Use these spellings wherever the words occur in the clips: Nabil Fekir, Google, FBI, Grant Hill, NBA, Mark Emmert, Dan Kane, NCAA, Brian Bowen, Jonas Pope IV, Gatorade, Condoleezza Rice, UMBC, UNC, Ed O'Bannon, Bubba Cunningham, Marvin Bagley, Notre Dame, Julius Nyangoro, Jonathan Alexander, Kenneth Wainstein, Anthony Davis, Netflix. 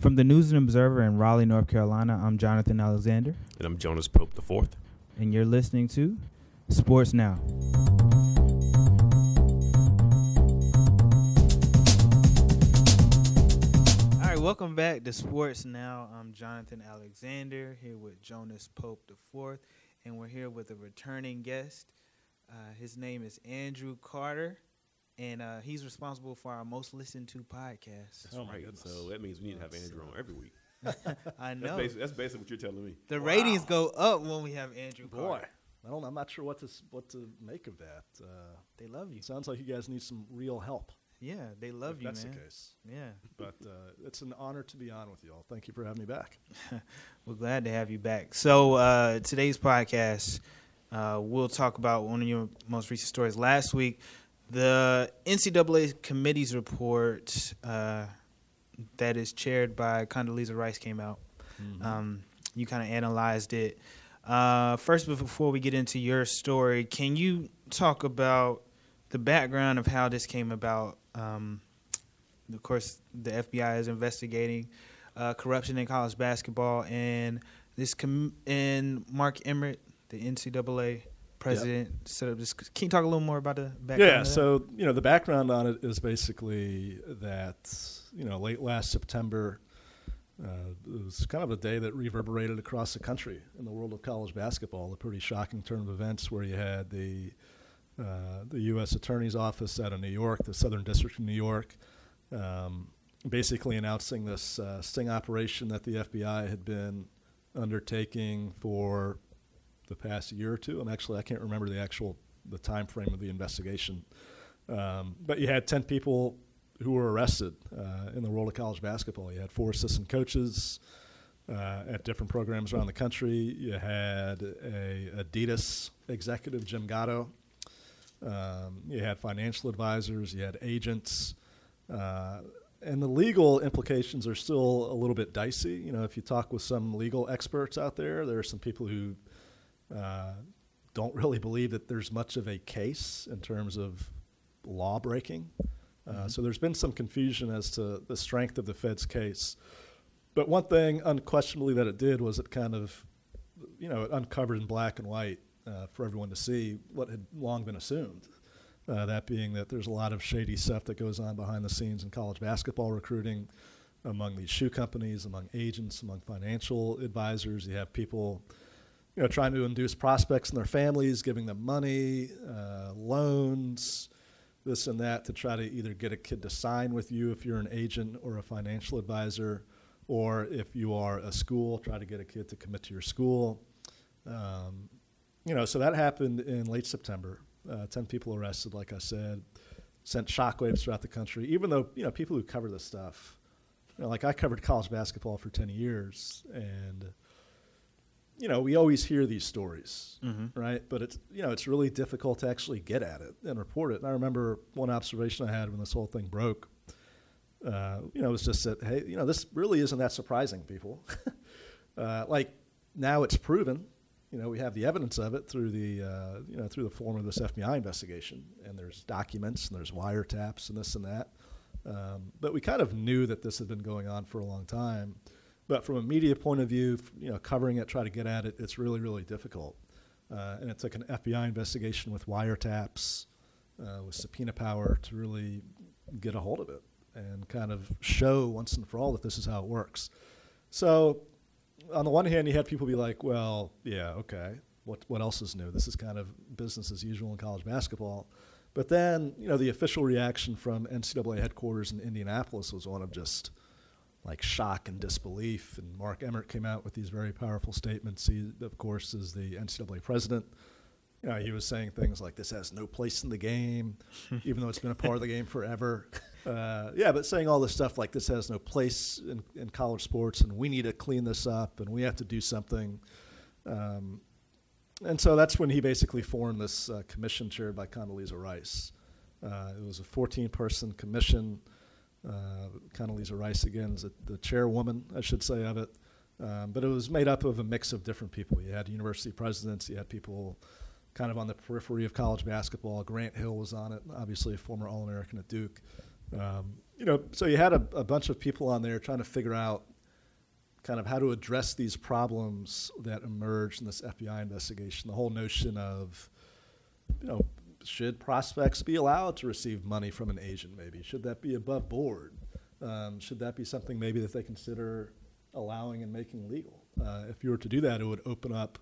From the News and Observer in Raleigh, North Carolina, I'm Jonathan Alexander. And I'm Jonas Pope IV. And you're listening to Sports Now. All right, welcome back to Sports Now. I'm Jonathan Alexander here with Jonas Pope IV, and we're here with a returning guest. His name is Andrew Carter. And he's responsible for our most listened to podcast. That's right. So that means we need to have Andrew on every week. I know. That's basically what you're telling me. The ratings go up when we have Andrew. Boy, I'm not sure what to make of that. They love you. Sounds like you guys need some real help. Yeah, they love you, man. That's the case. Yeah. But it's an honor to be on with you all. Thank you for having me back. We're glad to have you back. So today's podcast, we'll talk about one of your most recent stories last week. The NCAA committee's report that is chaired by Condoleezza Rice came out. Mm-hmm. You kind of analyzed it. First, before we get into your story, can you talk about the background of how this came about? Of course, the FBI is investigating corruption in college basketball, and and Mark Emmert, the NCAA president, yep, set up this. Can you talk a little more about the background? Yeah, so the background on it is basically that late last September, it was kind of a day that reverberated across the country in the world of college basketball. A pretty shocking turn of events where you had the U.S. Attorney's Office out of New York, the Southern District of New York, basically announcing this sting operation that the FBI had been undertaking for the past year or two. I can't remember the time frame of the investigation. But you had 10 people who were arrested in the world of college basketball. You had 4 assistant coaches at different programs around the country. You had a Adidas executive, Jim Gatto. You had financial advisors. You had agents. And the legal implications are still a little bit dicey. If you talk with some legal experts out there, there are some people who don't really believe that there's much of a case in terms of law breaking. Mm-hmm. So there's been some confusion as to the strength of the Fed's case. But one thing unquestionably that it did was it kind of, it uncovered in black and white for everyone to see what had long been assumed, that being that there's a lot of shady stuff that goes on behind the scenes in college basketball recruiting among these shoe companies, among agents, among financial advisors. You have people trying to induce prospects and their families, giving them money, loans, this and that, to try to either get a kid to sign with you if you're an agent or a financial advisor, or if you are a school, try to get a kid to commit to your school. So that happened in late September. 10 people arrested, like I said, sent shockwaves throughout the country, even though, people who cover this stuff, like I covered college basketball for 10 years, and we always hear these stories, mm-hmm, right? But it's, it's really difficult to actually get at it and report it. And I remember one observation I had when this whole thing broke, it was just that, hey, this really isn't that surprising, people. Now it's proven, we have the evidence of it through the, through the form of this FBI investigation. And there's documents and there's wiretaps and this and that. But we kind of knew that this had been going on for a long time. But from a media point of view, covering it, try to get at it, it's really, really difficult. And it took an FBI investigation with wiretaps, with subpoena power to really get a hold of it and kind of show once and for all that this is how it works. So on the one hand, you had people be like, well, yeah, okay, what else is new? This is kind of business as usual in college basketball. But then, the official reaction from NCAA headquarters in Indianapolis was one of just shock and disbelief, and Mark Emmert came out with these very powerful statements. He, of course, is the NCAA president. He was saying things like, this has no place in the game, even though it's been a part of the game forever. But saying all this stuff like this has no place in college sports, and we need to clean this up, and we have to do something. And so that's when he basically formed this commission chaired by Condoleezza Rice. It was a 14-person commission. Condoleezza Rice, again, is the chairwoman, I should say, of it. But it was made up of a mix of different people. You had university presidents. You had people kind of on the periphery of college basketball. Grant Hill was on it, obviously a former All-American at Duke. you know, so you had a bunch of people on there trying to figure out kind of how to address these problems that emerged in this FBI investigation. The whole notion of, you know, should prospects be allowed to receive money from an agent maybe? Should that be above board? Should that be something maybe that they consider allowing and making legal? If you were to do that, it would open up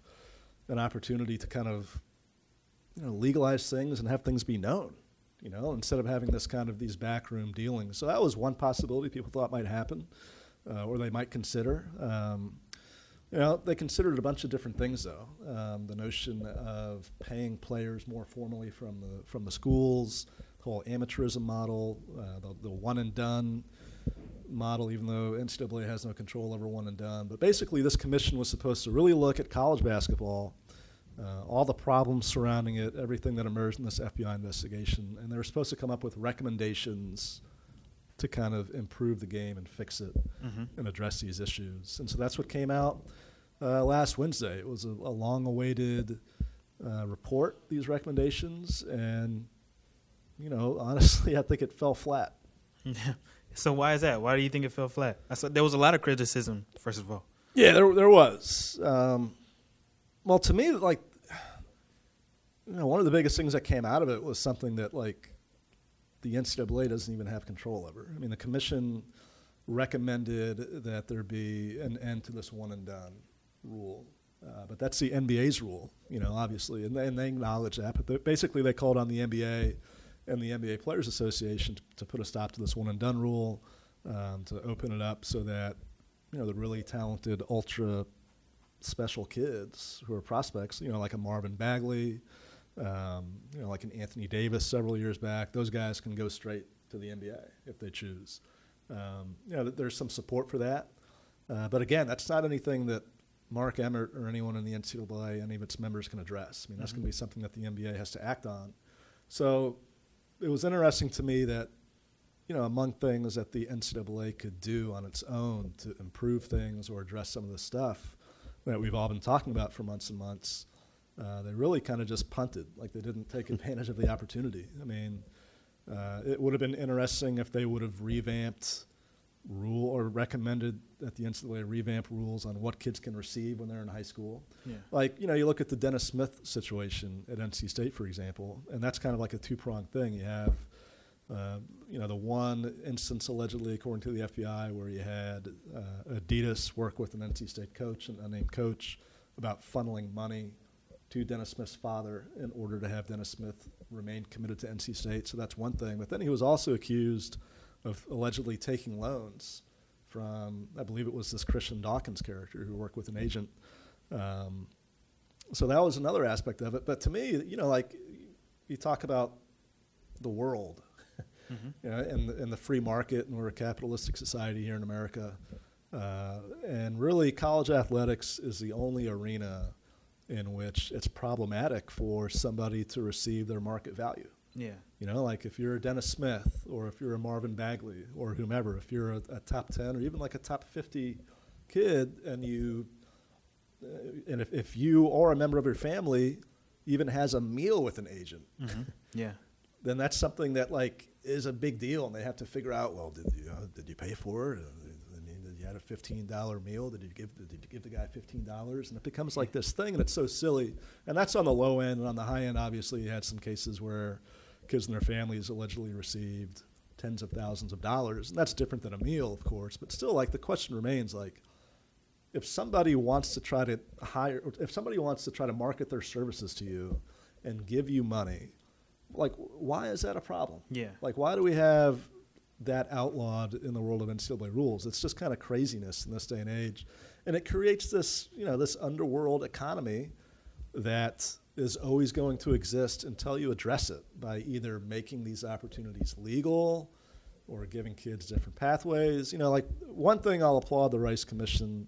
an opportunity to kind of, you know, legalize things and have things be known, you know, instead of having this kind of these backroom dealings. So that was one possibility people thought might happen, or they might consider. You know, they considered a bunch of different things, though. The notion of paying players more formally from the schools, the whole amateurism model, the one-and-done model, even though NCAA has no control over one-and-done. But basically, this commission was supposed to really look at college basketball, all the problems surrounding it, everything that emerged in this FBI investigation, and they were supposed to come up with recommendations to kind of improve the game and fix it and address these issues. And so that's what came out last Wednesday. It was a long-awaited report, these recommendations, and, you know, honestly, I think it fell flat. Yeah. So why is that? Why do you think it fell flat? I saw there was a lot of criticism, first of all. Yeah, there was. Well, to me, like, you know, one of the biggest things that came out of it was something that, like, the NCAA doesn't even have control over. I mean, the commission recommended that there be an end to this one-and-done rule, but that's the NBA's rule, you know, obviously, and they acknowledge that. But basically, they called on the NBA and the NBA Players Association to put a stop to this one-and-done rule, to open it up so that, you know, the really talented, ultra special kids who are prospects, you know, like a Marvin Bagley, you know, like an Anthony Davis several years back, those guys can go straight to the NBA if they choose. You know, there's some support for that. But again, that's not anything that Mark Emmert or anyone in the NCAA, any of its members, can address. I mean, that's going to be something that the NBA has to act on. So it was interesting to me that, you know, among things that the NCAA could do on its own to improve things or address some of the stuff that we've all been talking about for months and months, they really kind of just punted, like they didn't take advantage of the opportunity. I mean, it would have been interesting if they would have revamped rule or recommended that the NCAA revamp rules on what kids can receive when they're in high school. Yeah. Like, you know, you look at the Dennis Smith situation at NC State, for example, and that's kind of like a two-pronged thing. You have, you know, the one instance allegedly, according to the FBI, where you had Adidas work with an NC State coach, an unnamed coach, about funneling money to Dennis Smith's father in order to have Dennis Smith remain committed to NC State. So that's one thing. But then he was also accused of allegedly taking loans from, I believe it was this Christian Dawkins character who worked with an agent. So that was another aspect of it. But to me, you know, like you talk about the world, you know, and the free market, and we're a capitalistic society here in America. And really college athletics is the only arena in which it's problematic for somebody to receive their market value. Yeah. You know, like if you're a Dennis Smith or if you're a Marvin Bagley or whomever, if you're a top 10 or even like a top 50 kid and you, and if you or a member of your family even has a meal with an agent, yeah, then that's something that like is a big deal, and they have to figure out, well, did you pay for it? You had a $15 meal. Did you give the guy $15? And it becomes like this thing, and it's so silly. And that's on the low end, and on the high end, obviously, you had some cases where kids and their families allegedly received tens of thousands of dollars, and that's different than a meal, of course. But still, like the question remains, like if somebody wants to try to hire, if somebody wants to try to market their services to you and give you money, like why is that a problem? Yeah. Like why do we have that outlawed in the world of NCAA rules? It's just kind of craziness in this day and age. And it creates this, you know, this underworld economy that is always going to exist until you address it by either making these opportunities legal or giving kids different pathways. You know, like one thing I'll applaud the Rice Commission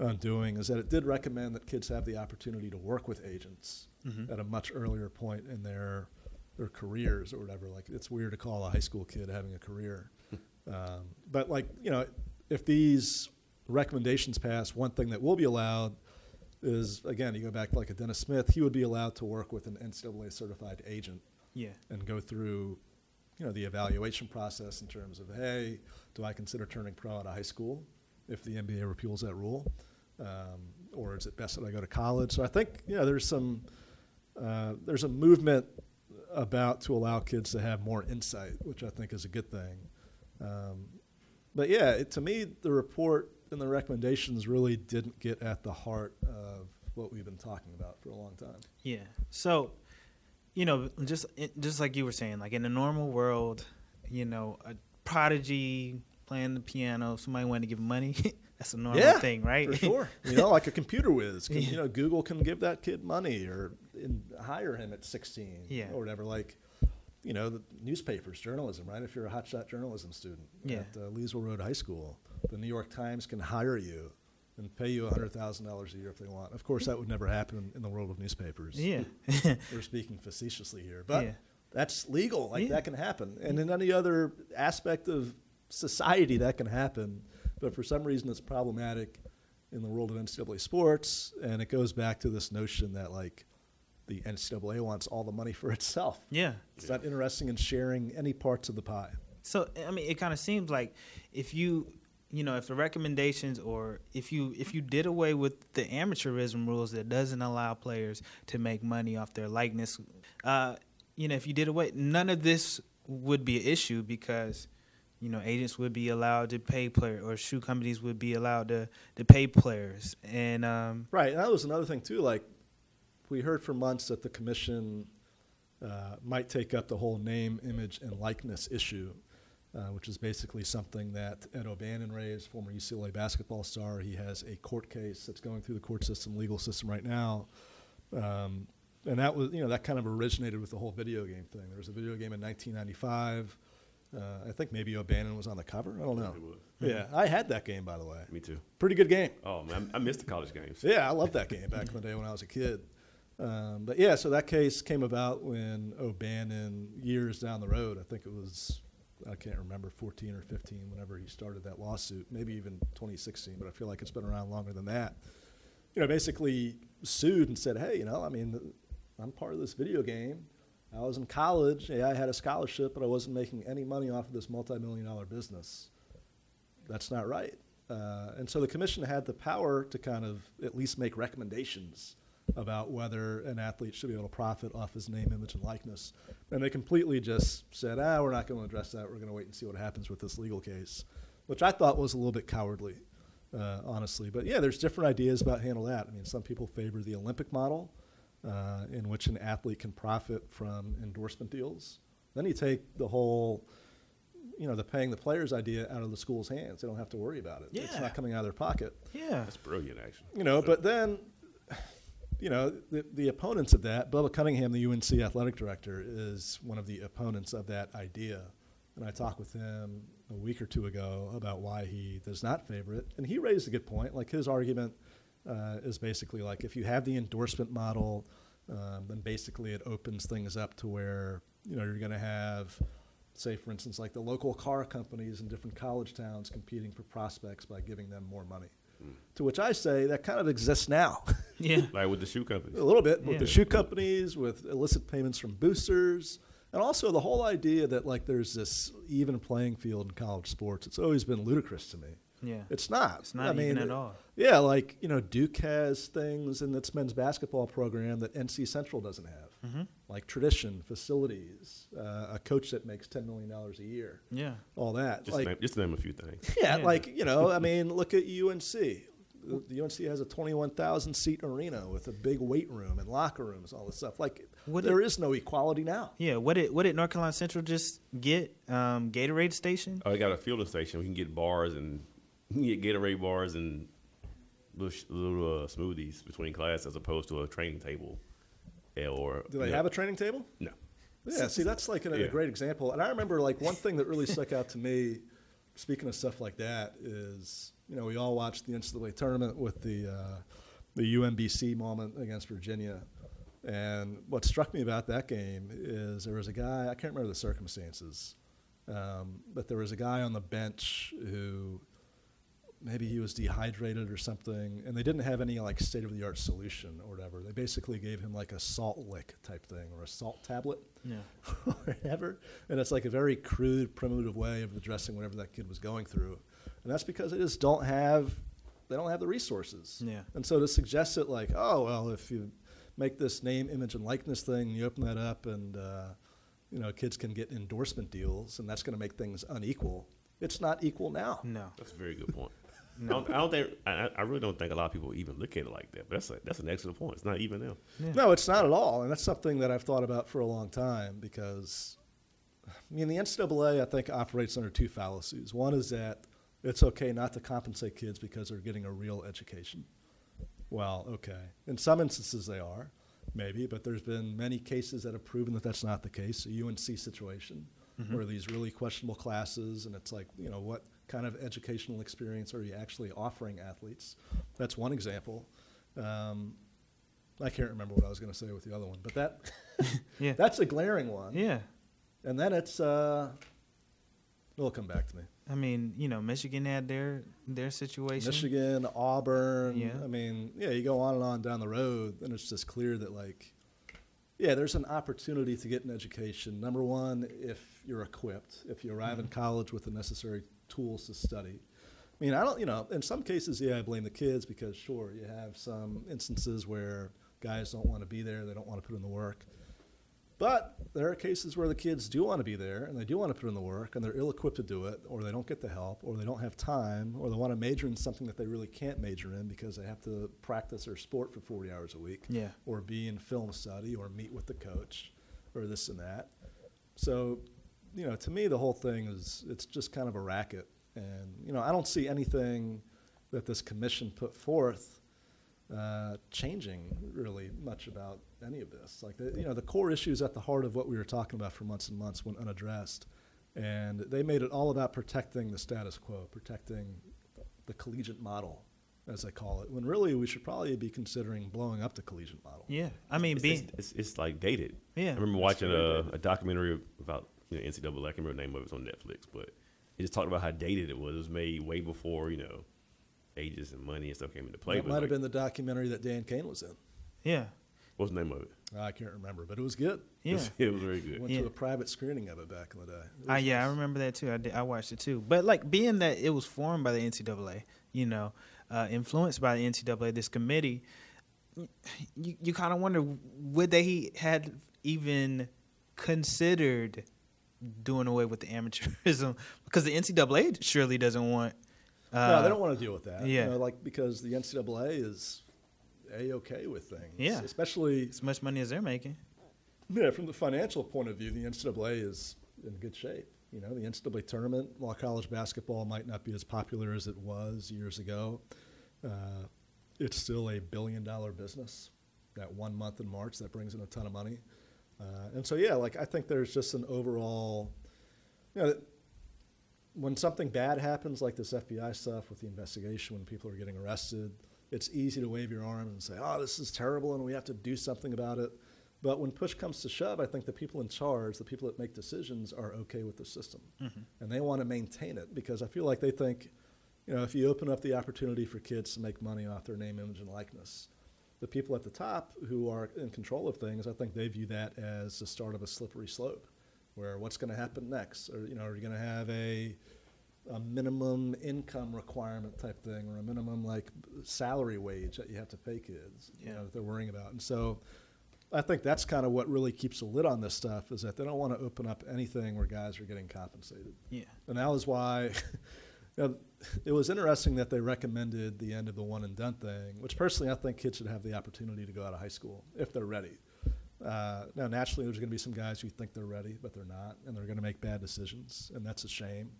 on doing is that it did recommend that kids have the opportunity to work with agents at a much earlier point in their careers or whatever. Like it's weird to call a high school kid having a career. But like, you know, if these recommendations pass, one thing that will be allowed is, again, you go back to like a Dennis Smith, he would be allowed to work with an NCAA certified agent and go through you know, the evaluation process in terms of, hey, do I consider turning pro out of high school if the NBA repeals that rule? Or is it best that I go to college? So I think, you know, there's a movement about to allow kids to have more insight, which I think is a good thing. But yeah, to me, the report and the recommendations really didn't get at the heart of what we've been talking about for a long time. Yeah. So, you know, just like you were saying, like in the normal world, you know, a prodigy playing the piano, somebody wanted to give money. That's a normal thing, right? For sure. You know, like a computer whiz. You know, Google can give that kid money or hire him at 16 or whatever. Like, you know, the newspapers, journalism, right? If you're a hotshot journalism student at Leesville Road High School, the New York Times can hire you and pay you $100,000 a year if they want. Of course, that would never happen in the world of newspapers. Yeah. We're speaking facetiously here. But that's legal. Like, that can happen. And in any other aspect of society, that can happen. But for some reason, it's problematic in the world of NCAA sports, and it goes back to this notion that, like, the NCAA wants all the money for itself. Yeah. It's not interesting in sharing any parts of the pie. So, I mean, it kind of seems like if you know, if the recommendations or if you did away with the amateurism rules that doesn't allow players to make money off their likeness, you know, if you did away, none of this would be an issue because – you know, agents would be allowed to pay players, or shoe companies would be allowed to pay players. And right, and that was another thing, too. Like, we heard for months that the commission might take up the whole name, image, and likeness issue, which is basically something that Ed O'Bannon raised, former UCLA basketball star. He has a court case that's going through the court system, legal system right now. And that was, you know, that kind of originated with the whole video game thing. There was a video game in 1995. I think maybe O'Bannon was on the cover. I don't know. Yeah, I had that game, by the way. Me too. Pretty good game. Oh, man, I missed the college games. Yeah, I loved that game back in the day when I was a kid. But, yeah, so that case came about when O'Bannon, years down the road, I think it was, I can't remember, 14 or 15, whenever he started that lawsuit, maybe even 2016, but I feel like it's been around longer than that, you know, basically sued and said, hey, you know, I mean, I'm part of this video game. I was in college, I had a scholarship, but I wasn't making any money off of this multi-million-dollar business. That's not right. And so the commission had the power to kind of at least make recommendations about whether an athlete should be able to profit off his name, image, and likeness. And they completely just said, we're not going to address that. We're going to wait and see what happens with this legal case, which I thought was a little bit cowardly, honestly. But, yeah, there's different ideas about handle that. I mean, some people favor the Olympic model, in which an athlete can profit from endorsement deals. Then you take the whole, you know, the paying the players idea out of the school's hands. They don't have to worry about it. Yeah. It's not coming out of their pocket. Yeah. That's brilliant, actually. You know, but then, you know, the opponents of that, Bubba Cunningham, the UNC athletic director, is one of the opponents of that idea. And I talked with him a week or two ago about why he does not favor it. And he raised a good point. Like, his argument is basically like, if you have the endorsement model, then basically it opens things up to where, you know, you're going to have, say, for instance, like the local car companies in different college towns competing for prospects by giving them more money. To which I say that kind of exists now. Yeah. Like with the shoe companies. A little bit. Yeah. With the shoe companies, with illicit payments from boosters. And also the whole idea that, like, there's this even playing field in college sports. It's always been ludicrous to me. Yeah, it's not. It's not even at all. Yeah, like, you know, Duke has things in its men's basketball program that NC Central doesn't have, like tradition, facilities, a coach that makes $10 million a year. Yeah. All that. Just, like, name a few things. Yeah, yeah, like, you know, I mean, look at UNC. The UNC has a 21,000-seat arena with a big weight room and locker rooms, all this stuff. Like, there is no equality now. Yeah, what did North Carolina Central just get? Gatorade station? Oh, they got a fueling station. We can get bars and... You get Gatorade bars and little smoothies between class, as opposed to a training table. Or do they have a training table? No. Yeah, see, that's like a great example. And I remember, like, one thing that really stuck out to me, speaking of stuff like that, is, you know, we all watched the NCAA tournament with the UMBC moment against Virginia. And what struck me about that game is there was a guy, I can't remember the circumstances, but there was a guy on the bench who maybe he was dehydrated or something, and they didn't have any like state-of-the-art solution or whatever. They basically gave him like a salt lick type thing or a salt tablet, or whatever. And it's like a very crude, primitive way of addressing whatever that kid was going through. And that's because they just don't have, they don't have the resources. Yeah. And so to suggest it like, oh, well, if you make this name, image, and likeness thing, you open that up and, you know, kids can get endorsement deals, and that's going to make things unequal. It's not equal now. No. That's a very good point. I really don't think a lot of people even look at it like that. But that's an excellent point. It's not even them. Yeah. No, it's not at all. And that's something that I've thought about for a long time because, I mean, the NCAA, I think, operates under two fallacies. One is that it's okay not to compensate kids because they're getting a real education. Well, okay. In some instances they are, maybe, but there's been many cases that have proven that that's not the case. The UNC situation, where these really questionable classes, and it's like, you know, what kind of educational experience are you actually offering athletes? That's one example. I can't remember what I was going to say with the other one, but that that's a glaring one. Yeah. And then it's it'll come back to me. I mean, you know, Michigan had their situation. Michigan, Auburn. Yeah. I mean, yeah, you go on and on down the road, and it's just clear that, like, yeah, there's an opportunity to get an education. Number one, if you're equipped, if you arrive in college with the necessary tools to study. I mean, I don't, you know, in some cases, yeah, I blame the kids because, sure, you have some instances where guys don't want to be there. They don't want to put in the work. But there are cases where the kids do want to be there and they do want to put in the work and they're ill-equipped to do it, or they don't get the help, or they don't have time, or they want to major in something that they really can't major in because they have to practice their sport for 40 hours a week, or be in film study, or meet with the coach, or this and that. So, you know, to me, the whole thing is, it's just kind of a racket. And, you know, I don't see anything that this commission put forth changing really much about any of this. Like, you know, the core issue is at the heart of what we were talking about for months and months when unaddressed. And they made it all about protecting the status quo, protecting the collegiate model, as they call it, when really we should probably be considering blowing up the collegiate model. Yeah. I mean, it's like dated. Yeah. I remember watching a documentary about, you know, NCAA. I can't remember the name of it. It's on Netflix, but it just talked about how dated it was. It was made way before, you know, ages and money and stuff came into play. It might have been the documentary that Dan Kane was in. Yeah. What's the name of it? I can't remember, but it was good. Yeah. It was very good. Went to a private screening of it back in the day. Yeah, I remember that too. I watched it too. But like, being that it was formed by the NCAA, you know, influenced by the NCAA, this committee, you kind of wonder, would they had even considered doing away with the amateurism? Because the NCAA surely doesn't want... no, they don't want to deal with that. Yeah. You know, like, because the NCAA is A-okay with things. Yeah. Especially as much money as they're making. Yeah, from the financial point of view, the NCAA is in good shape. You know, the NCAA tournament, while college basketball might not be as popular as it was years ago, it's still a billion-dollar business. That 1 month in March, that brings in a ton of money. And so, yeah, like, I think there's just an overall, you know, when something bad happens, like this FBI stuff with the investigation, when people are getting arrested, it's easy to wave your arms and say, oh, this is terrible and we have to do something about it. But when push comes to shove, I think the people in charge, the people that make decisions, are okay with the system. Mm-hmm. And they want to maintain it because I feel like they think, you know, if you open up the opportunity for kids to make money off their name, image, and likeness, the people at the top who are in control of things, I think they view that as the start of a slippery slope. Where what's going to happen next? Or, you know, are you going to have a minimum income requirement type thing, or a minimum like salary wage that you have to pay kids? Yeah. You know, that they're worrying about. And so, I think that's kind of what really keeps a lid on this stuff, is that they don't want to open up anything where guys are getting compensated. Yeah. And that was why, you know, it was interesting that they recommended the end of the one and done thing, which personally I think kids should have the opportunity to go out of high school if they're ready. Now, naturally, there's going to be some guys who think they're ready, but they're not, and they're going to make bad decisions, and that's a shame.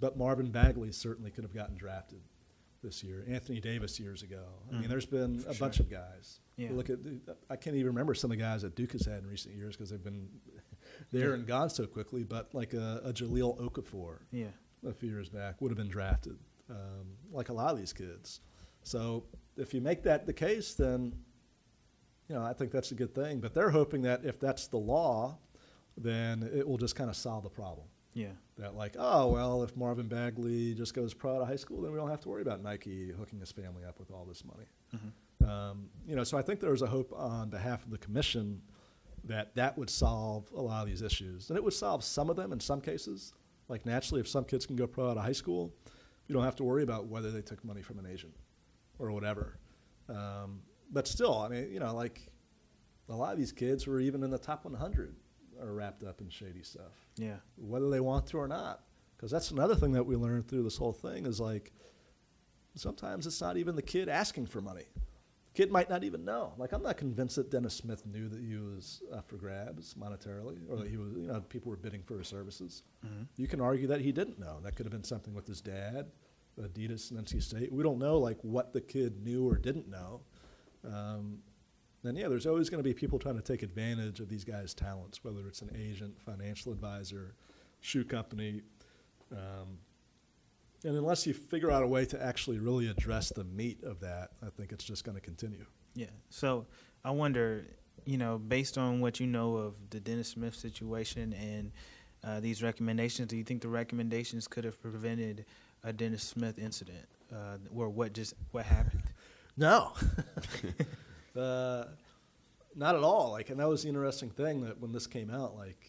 But Marvin Bagley certainly could have gotten drafted this year. Anthony Davis years ago. I mean, there's been a bunch of guys. Yeah. Look at, I can't even remember some of the guys that Duke has had in recent years because they've been there and gone so quickly, but like a Jaleel Okafor a few years back would have been drafted, like a lot of these kids. So if you make that the case, then – you know, I think that's a good thing. But they're hoping that if that's the law, then it will just kind of solve the problem. Yeah. That like, oh, well, if Marvin Bagley just goes pro out of high school, then we don't have to worry about Nike hooking his family up with all this money. Mm-hmm. You know, so I think there's a hope on behalf of the commission that that would solve a lot of these issues. And it would solve some of them in some cases. Like naturally, if some kids can go pro out of high school, you don't have to worry about whether they took money from an agent or whatever. But still, I mean, you know, like a lot of these kids who are even in the top 100 are wrapped up in shady stuff. Yeah. Whether they want to or not. Because that's another thing that we learned through this whole thing is like sometimes it's not even the kid asking for money. The kid might not even know. Like I'm not convinced that Dennis Smith knew that he was up for grabs monetarily or that he was, you know, people were bidding for his services. Mm-hmm. You can argue that he didn't know. That could have been something with his dad, Adidas and NC State. We don't know like what the kid knew or didn't know. Then, yeah, there's always going to be people trying to take advantage of these guys' talents, whether it's an agent, financial advisor, shoe company. And unless you figure out a way to actually really address the meat of that, I think it's just going to continue. Yeah. So I wonder, you know, based on what you know of the Dennis Smith situation and these recommendations, do you think the recommendations could have prevented a Dennis Smith incident or what happened? No. Not at all. Like, and that was the interesting thing that when this came out, like,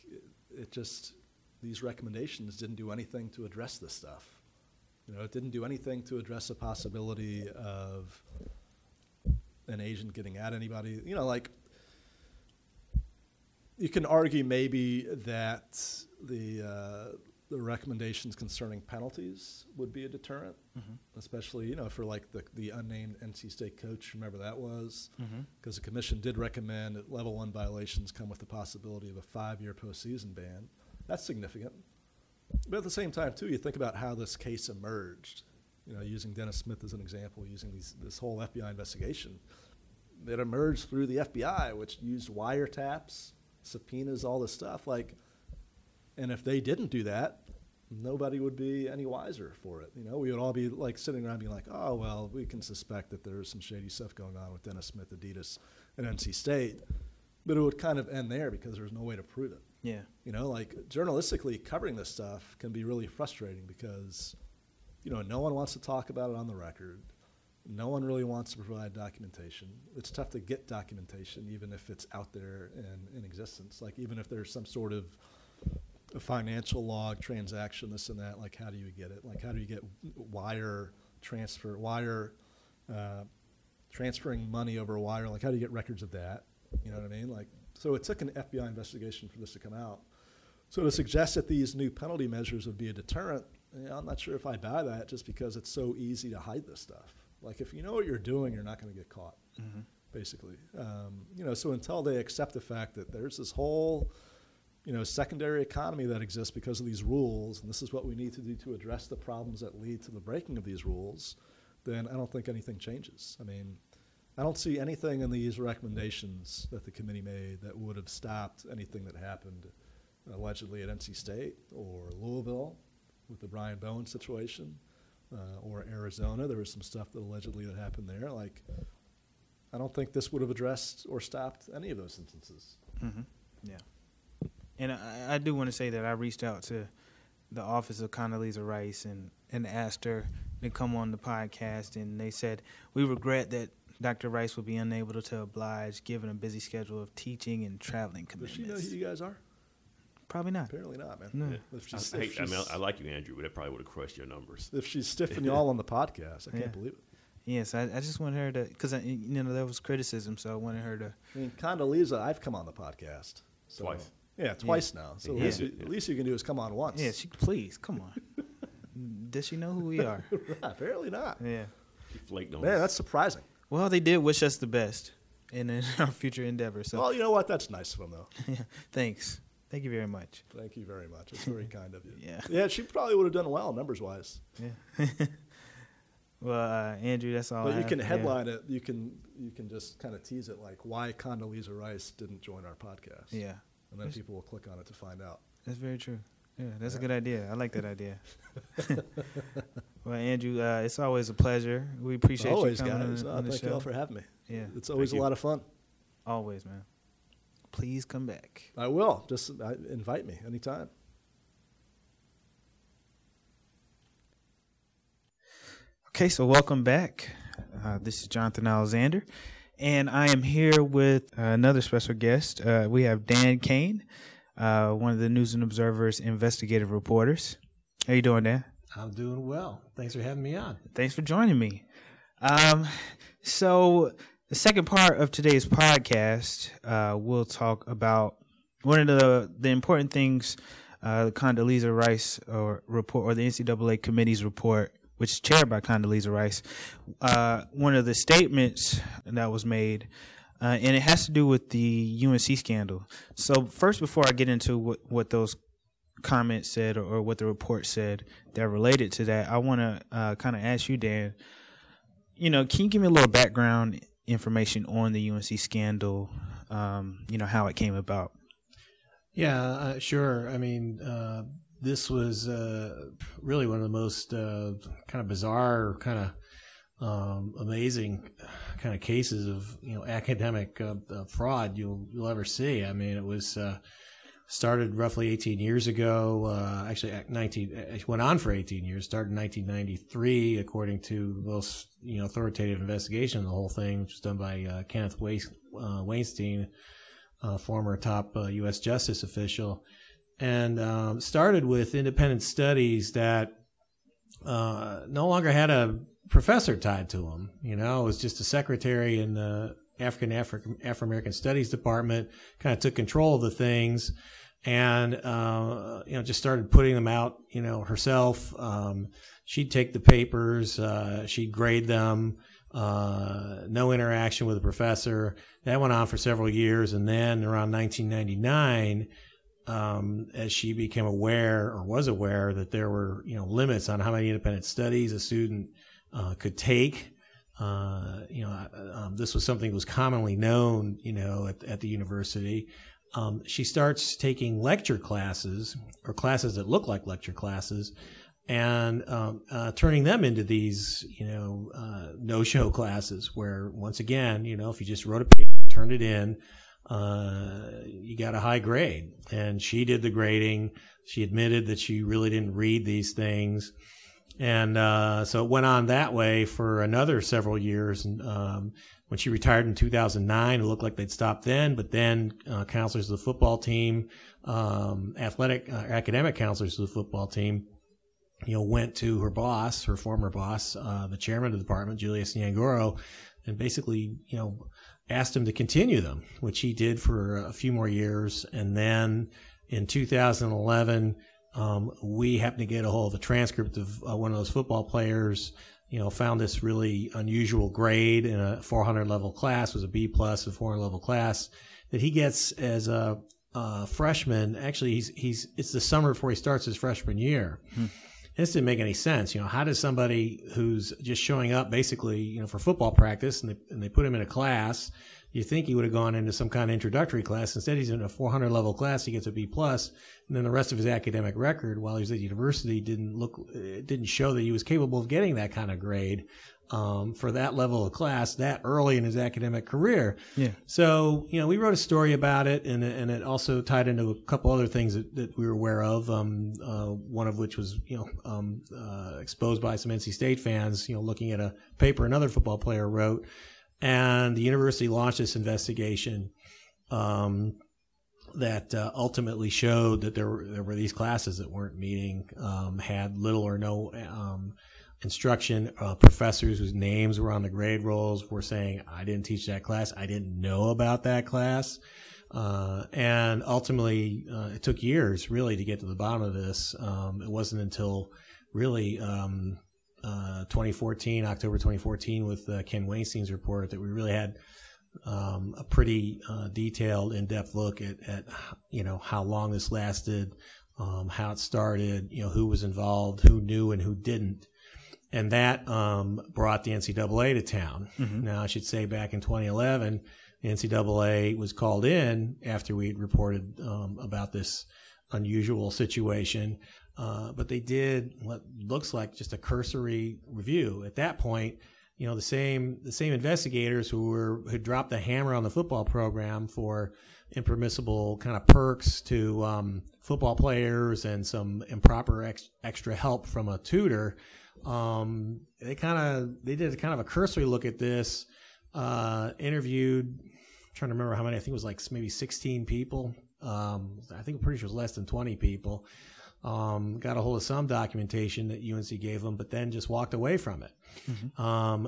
it just these recommendations didn't do anything to address this stuff. You know, it didn't do anything to address the possibility of an agent getting at anybody. You know, like, you can argue maybe that the recommendations concerning penalties would be a deterrent, mm-hmm. especially, you know, for like the unnamed NC State coach, remember that was? Because mm-hmm. the commission did recommend that level one violations come with the possibility of a 5-year postseason ban. That's significant. But at the same time, too, you think about how this case emerged. You know, using Dennis Smith as an example, using this whole FBI investigation, it emerged through the FBI, which used wiretaps, subpoenas, all this stuff. Like, and if they didn't do that, nobody would be any wiser for it. You know, we would all be like sitting around being like, oh, well, we can suspect that there's some shady stuff going on with Dennis Smith, Adidas, and NC State. But it would kind of end there because there's no way to prove it. Yeah. You know, like journalistically covering this stuff can be really frustrating because, you know, no one wants to talk about it on the record. No one really wants to provide documentation. It's tough to get documentation even if it's out there and in existence. Like even if there's some sort of a financial log transaction, this and that, like how do you get it? Like how do you get transferring money over wire? Like how do you get records of that? You know what I mean? Like, so it took an FBI investigation for this to come out. So to suggest that these new penalty measures would be a deterrent, you know, I'm not sure if I buy that just because it's so easy to hide this stuff. Like if you know what you're doing, you're not going to get caught, mm-hmm. basically. You know, so until they accept the fact that there's this whole you know, secondary economy that exists because of these rules, and this is what we need to do to address the problems that lead to the breaking of these rules, then I don't think anything changes. I mean, I don't see anything in these recommendations that the committee made that would have stopped anything that happened allegedly at NC State or Louisville with the Brian Bowen situation or Arizona. There was some stuff that allegedly that happened there. Like, I don't think this would have addressed or stopped any of those instances. Mm-hmm. Yeah. And I do want to say that I reached out to the office of Condoleezza Rice and asked her to come on the podcast, and they said, we regret that Dr. Rice will be unable to oblige given a busy schedule of teaching and traveling commitments. Does she know who you guys are? Probably not. Apparently not, man. No. Yeah. I like you, Andrew, but that probably would have crushed your numbers. If she's stiffing you all on the podcast, I can't believe it. Yes, I just wanted her to, because, you know, there was criticism, so I wanted her to. I mean, Condoleezza, I've come on the podcast. So. Twice. Yeah, twice now. So at least you can do is come on once. Yeah, please, come on. Does she know who we are? Apparently not. Yeah. She flaked on us. Man, that's surprising. Well, they did wish us the best in our future endeavors. So. Well, you know what? That's nice of them, though. Yeah, thanks. Thank you very much. Thank you very much. It's very kind of you. Yeah. Yeah, she probably would have done well numbers-wise. Yeah. Well, Andrew, that's all. But you can headline it. You can just kind of tease it, like why Condoleezza Rice didn't join our podcast. Yeah. And then people will click on it to find out. That's very true. Yeah, that's a good idea. I like that idea. Well, Andrew, it's always a pleasure. We appreciate you coming on the show. Thank you all for having me. Yeah, it's always a lot of fun. Always, man. Please come back. I will. Just invite me anytime. Okay, so welcome back. This is Jonathan Alexander, and I am here with another special guest. We have Dan Kane, one of the News and Observer's investigative reporters. How you doing, Dan? I'm doing well. Thanks for having me on. Thanks for joining me. So the second part of today's podcast, we'll talk about one of the important things the Condoleezza Rice report, or the NCAA committee's report, which is chaired by Condoleezza Rice. One of the statements that was made, and it has to do with the UNC scandal. So first, before I get into what those comments said or what the report said that related to that, I want to kind of ask you, Dan, can you give me a little background information on the UNC scandal, how it came about? Yeah, sure. I mean, this was really one of the most kind of bizarre, kind of amazing kind of cases of academic fraud you'll ever see. I mean, it was started roughly 18 years ago. Actually, 19 it went on for 18 years. Started in 1993, according to the most authoritative investigation of the whole thing, which was done by Kenneth Wainstein, former top U.S. justice official. And started with independent studies that no longer had a professor tied to them. It was just a secretary in the African-American Studies Department kind of took control of the things and, just started putting them out, herself. She'd take the papers. She'd grade them. No interaction with the professor. That went on for several years. And then around 1999, as she became aware or was aware that there were, limits on how many independent studies a student could take. This was something that was commonly known, at the university. She starts taking lecture classes or classes that look like lecture classes and turning them into these, no-show classes where, once again, if you just wrote a paper, turned it in, you got a high grade. And she did the grading. She admitted that she really didn't read these things. And so it went on that way for another several years. And when she retired in 2009, it looked like they'd stopped then. But then counselors of the football team, academic counselors of the football team, went to her boss, her former boss, the chairman of the department, Julius Nyangoro, and basically, asked him to continue them, which he did for a few more years. And then in 2011, we happened to get a hold of a transcript of one of those football players, found this really unusual grade in a 400 level class, was a B plus, a 400 level class that he gets as a freshman. Actually, it's the summer before he starts his freshman year. Hmm. This didn't make any sense. How does somebody who's just showing up basically, for football practice and they put him in a class, you think he would have gone into some kind of introductory class. Instead, he's in a 400 level class. He gets a B plus, and then the rest of his academic record while he was at university didn't show that he was capable of getting that kind of grade, for that level of class that early in his academic career. Yeah. So, we wrote a story about it, and it also tied into a couple other things that we were aware of, one of which was, exposed by some NC State fans, looking at a paper another football player wrote. And the university launched this investigation that ultimately showed that there were these classes that weren't meeting, had little or no instruction. Professors whose names were on the grade rolls were saying, I didn't teach that class. I didn't know about that class. And ultimately, it took years, really, to get to the bottom of this. It wasn't until really 2014, October 2014, with Ken Weinstein's report that we really had a pretty detailed, in-depth look at how long this lasted, how it started, who was involved, who knew and who didn't. And that brought the NCAA to town. Mm-hmm. Now, I should say back in 2011, the NCAA was called in after we had reported about this unusual situation. But they did what looks like just a cursory review. At that point, the same investigators who had dropped the hammer on the football program for impermissible kind of perks to football players and some improper extra help from a tutor They did kind of a cursory look at this, interviewed, I'm trying to remember how many, I think it was like maybe 16 people. I think I'm pretty sure it was less than 20 people. Got a hold of some documentation that UNC gave them, but then just walked away from it. Mm-hmm.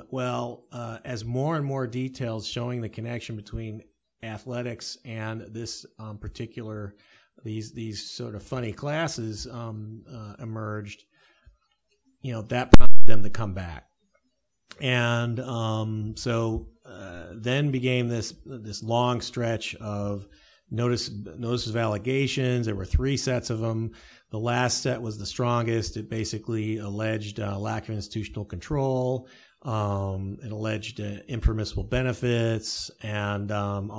As more and more details showing the connection between athletics and this particular, these sort of funny classes emerged, you know, that prompted them to come back. And then became this long stretch of notices of allegations. There were three sets of them. The last set was the strongest. It basically alleged lack of institutional control, it alleged impermissible benefits, and went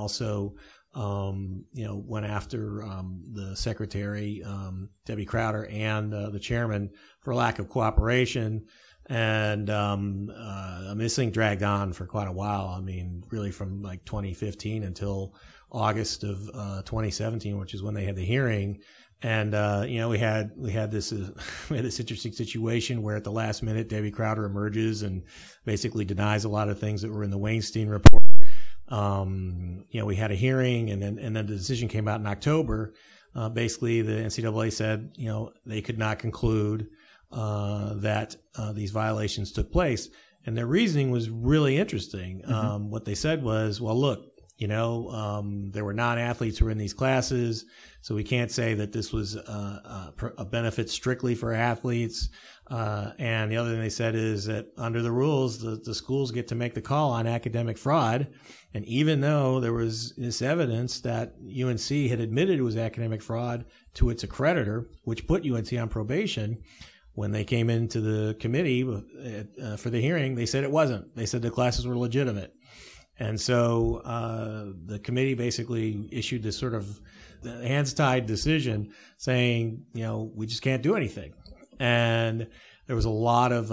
after the secretary, Debbie Crowder, and the chairman for lack of cooperation. And this thing dragged on for quite a while. I mean, really from like 2015 until August of 2017, which is when they had the hearing. And we had this interesting situation where at the last minute Debbie Crowder emerges and basically denies a lot of things that were in the Wainstein report. We had a hearing, and then the decision came out in October. Basically, the NCAA said they could not conclude that these violations took place, and their reasoning was really interesting. Mm-hmm. What they said was, well, look, there were non-athletes who were in these classes, so we can't say that this was a benefit strictly for athletes. And the other thing they said is that under the rules, the schools get to make the call on academic fraud. And even though there was this evidence that UNC had admitted it was academic fraud to its accreditor, which put UNC on probation, when they came into the committee for the hearing, they said it wasn't. They said the classes were legitimate. And so the committee basically issued this sort of hands-tied decision saying, we just can't do anything. And there was a lot of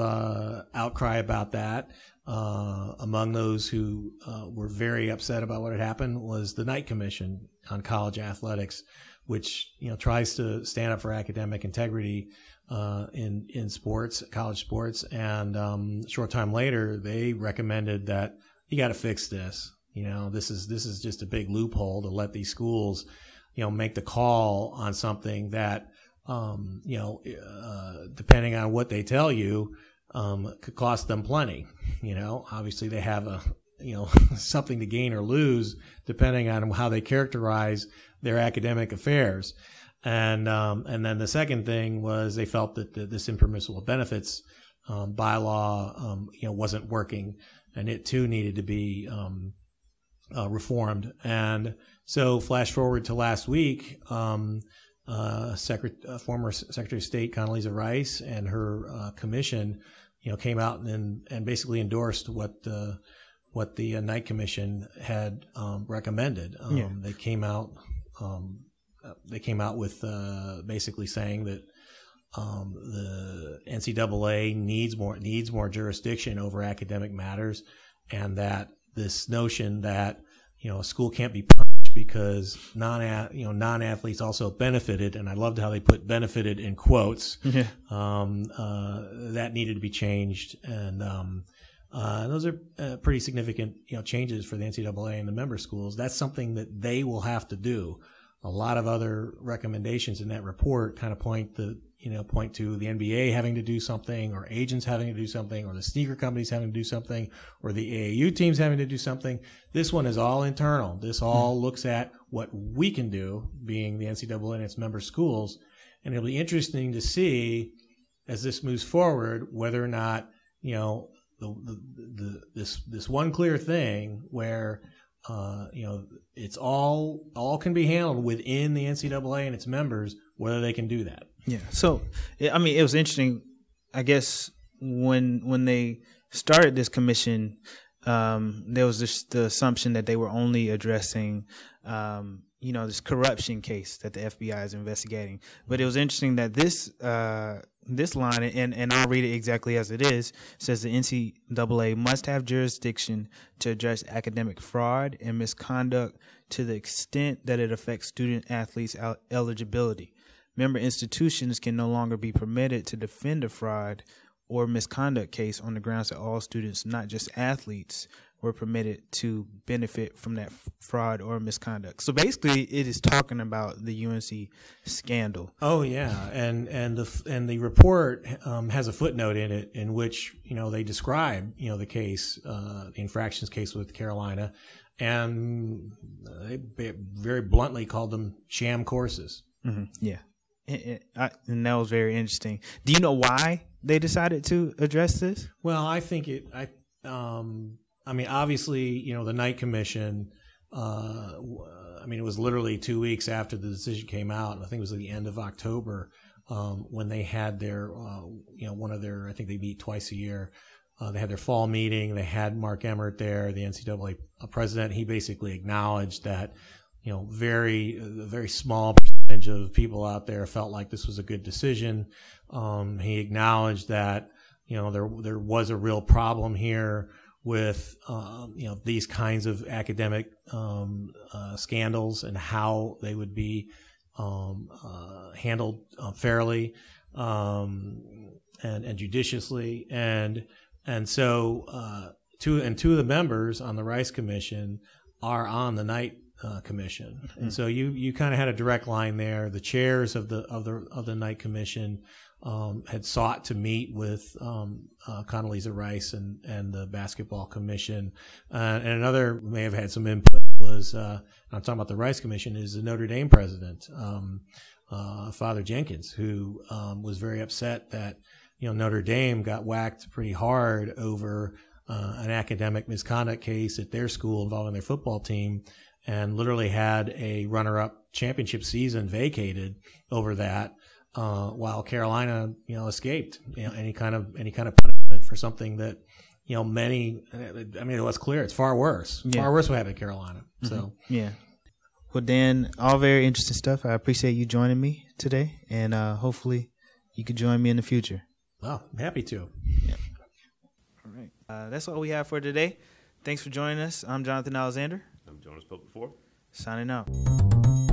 outcry about that. Among those who were very upset about what had happened was the Knight Commission on College Athletics, which tries to stand up for academic integrity in sports, college sports. And a short time later, they recommended that you got to fix this. This is just a big loophole to let these schools, make the call on something that, depending on what they tell you, could cost them plenty. Obviously they have a, something to gain or lose depending on how they characterize their academic affairs. And then the second thing was they felt that this impermissible benefits bylaw, wasn't working. And it too needed to be reformed. And so, flash forward to last week, former Secretary of State Condoleezza Rice and her commission, came out and basically endorsed what the Knight Commission had recommended. They came out with basically saying that the NCAA needs more jurisdiction over academic matters, and that this notion that a school can't be punished because non-athletes also benefited, and I loved how they put "benefited" in quotes. Yeah. That needed to be changed, and those are pretty significant changes for the NCAA and the member schools. That's something that they will have to do. A lot of other recommendations in that report kind of point to the NBA having to do something, or agents having to do something, or the sneaker companies having to do something, or the AAU teams having to do something. This one is all internal. This all looks at what we can do, being the NCAA and its member schools. And it'll be interesting to see as this moves forward whether or not, this one clear thing where it's all can be handled within the NCAA and its members, whether they can do that. Yeah. So, it was interesting, I guess, when they started this commission, there was the assumption that they were only addressing, this corruption case that the FBI is investigating. But it was interesting that this line, and I'll read it exactly as it is, says the NCAA must have jurisdiction to address academic fraud and misconduct to the extent that it affects student athletes' eligibility. Member institutions can no longer be permitted to defend a fraud or misconduct case on the grounds that all students, not just athletes, were permitted to benefit from that fraud or misconduct. So basically it is talking about the UNC scandal. Oh yeah, and the report has a footnote in it in which, you know, they describe, you know, the case, the infractions case with Carolina, and they very bluntly called them sham courses. Mm-hmm. Yeah. And that was very interesting. Do you know why they decided to address this? Well, I think I mean, obviously, you know, the Knight Commission, I mean, it was literally 2 weeks after the decision came out. I think it was at the end of October when they had their, you know, one of their, I think they meet twice a year. They had their fall meeting. They had Mark Emmert there, the NCAA president. He basically acknowledged that, you know, very small percentage of people out there felt like this was a good decision. He acknowledged that, you know, there was a real problem here with, you know, these kinds of academic scandals and how they would be handled fairly and judiciously. And so two of the members on the Rice Commission are on the Knight Commission. Mm-hmm. And so you kind of had a direct line there. The chairs of the Knight Commission had sought to meet with Condoleezza Rice and the Basketball Commission, and another who may have had some input was I'm talking about the Rice Commission is the Notre Dame president, Father Jenkins, who was very upset that, you know, Notre Dame got whacked pretty hard over an academic misconduct case at their school involving their football team, and literally had a runner-up championship season vacated over that. While Carolina, you know, escaped, you know, any kind of punishment for something that, you know, it was clear it's far worse. Yeah. Far worse what happened to Carolina. Mm-hmm. So yeah. Well, Dan, all very interesting stuff. I appreciate you joining me today, and hopefully you can join me in the future. Oh, I'm happy to. Yeah. All right. That's all we have for today. Thanks for joining us. I'm Jonathan Alexander. I'm Jonas Pope IV. Signing out.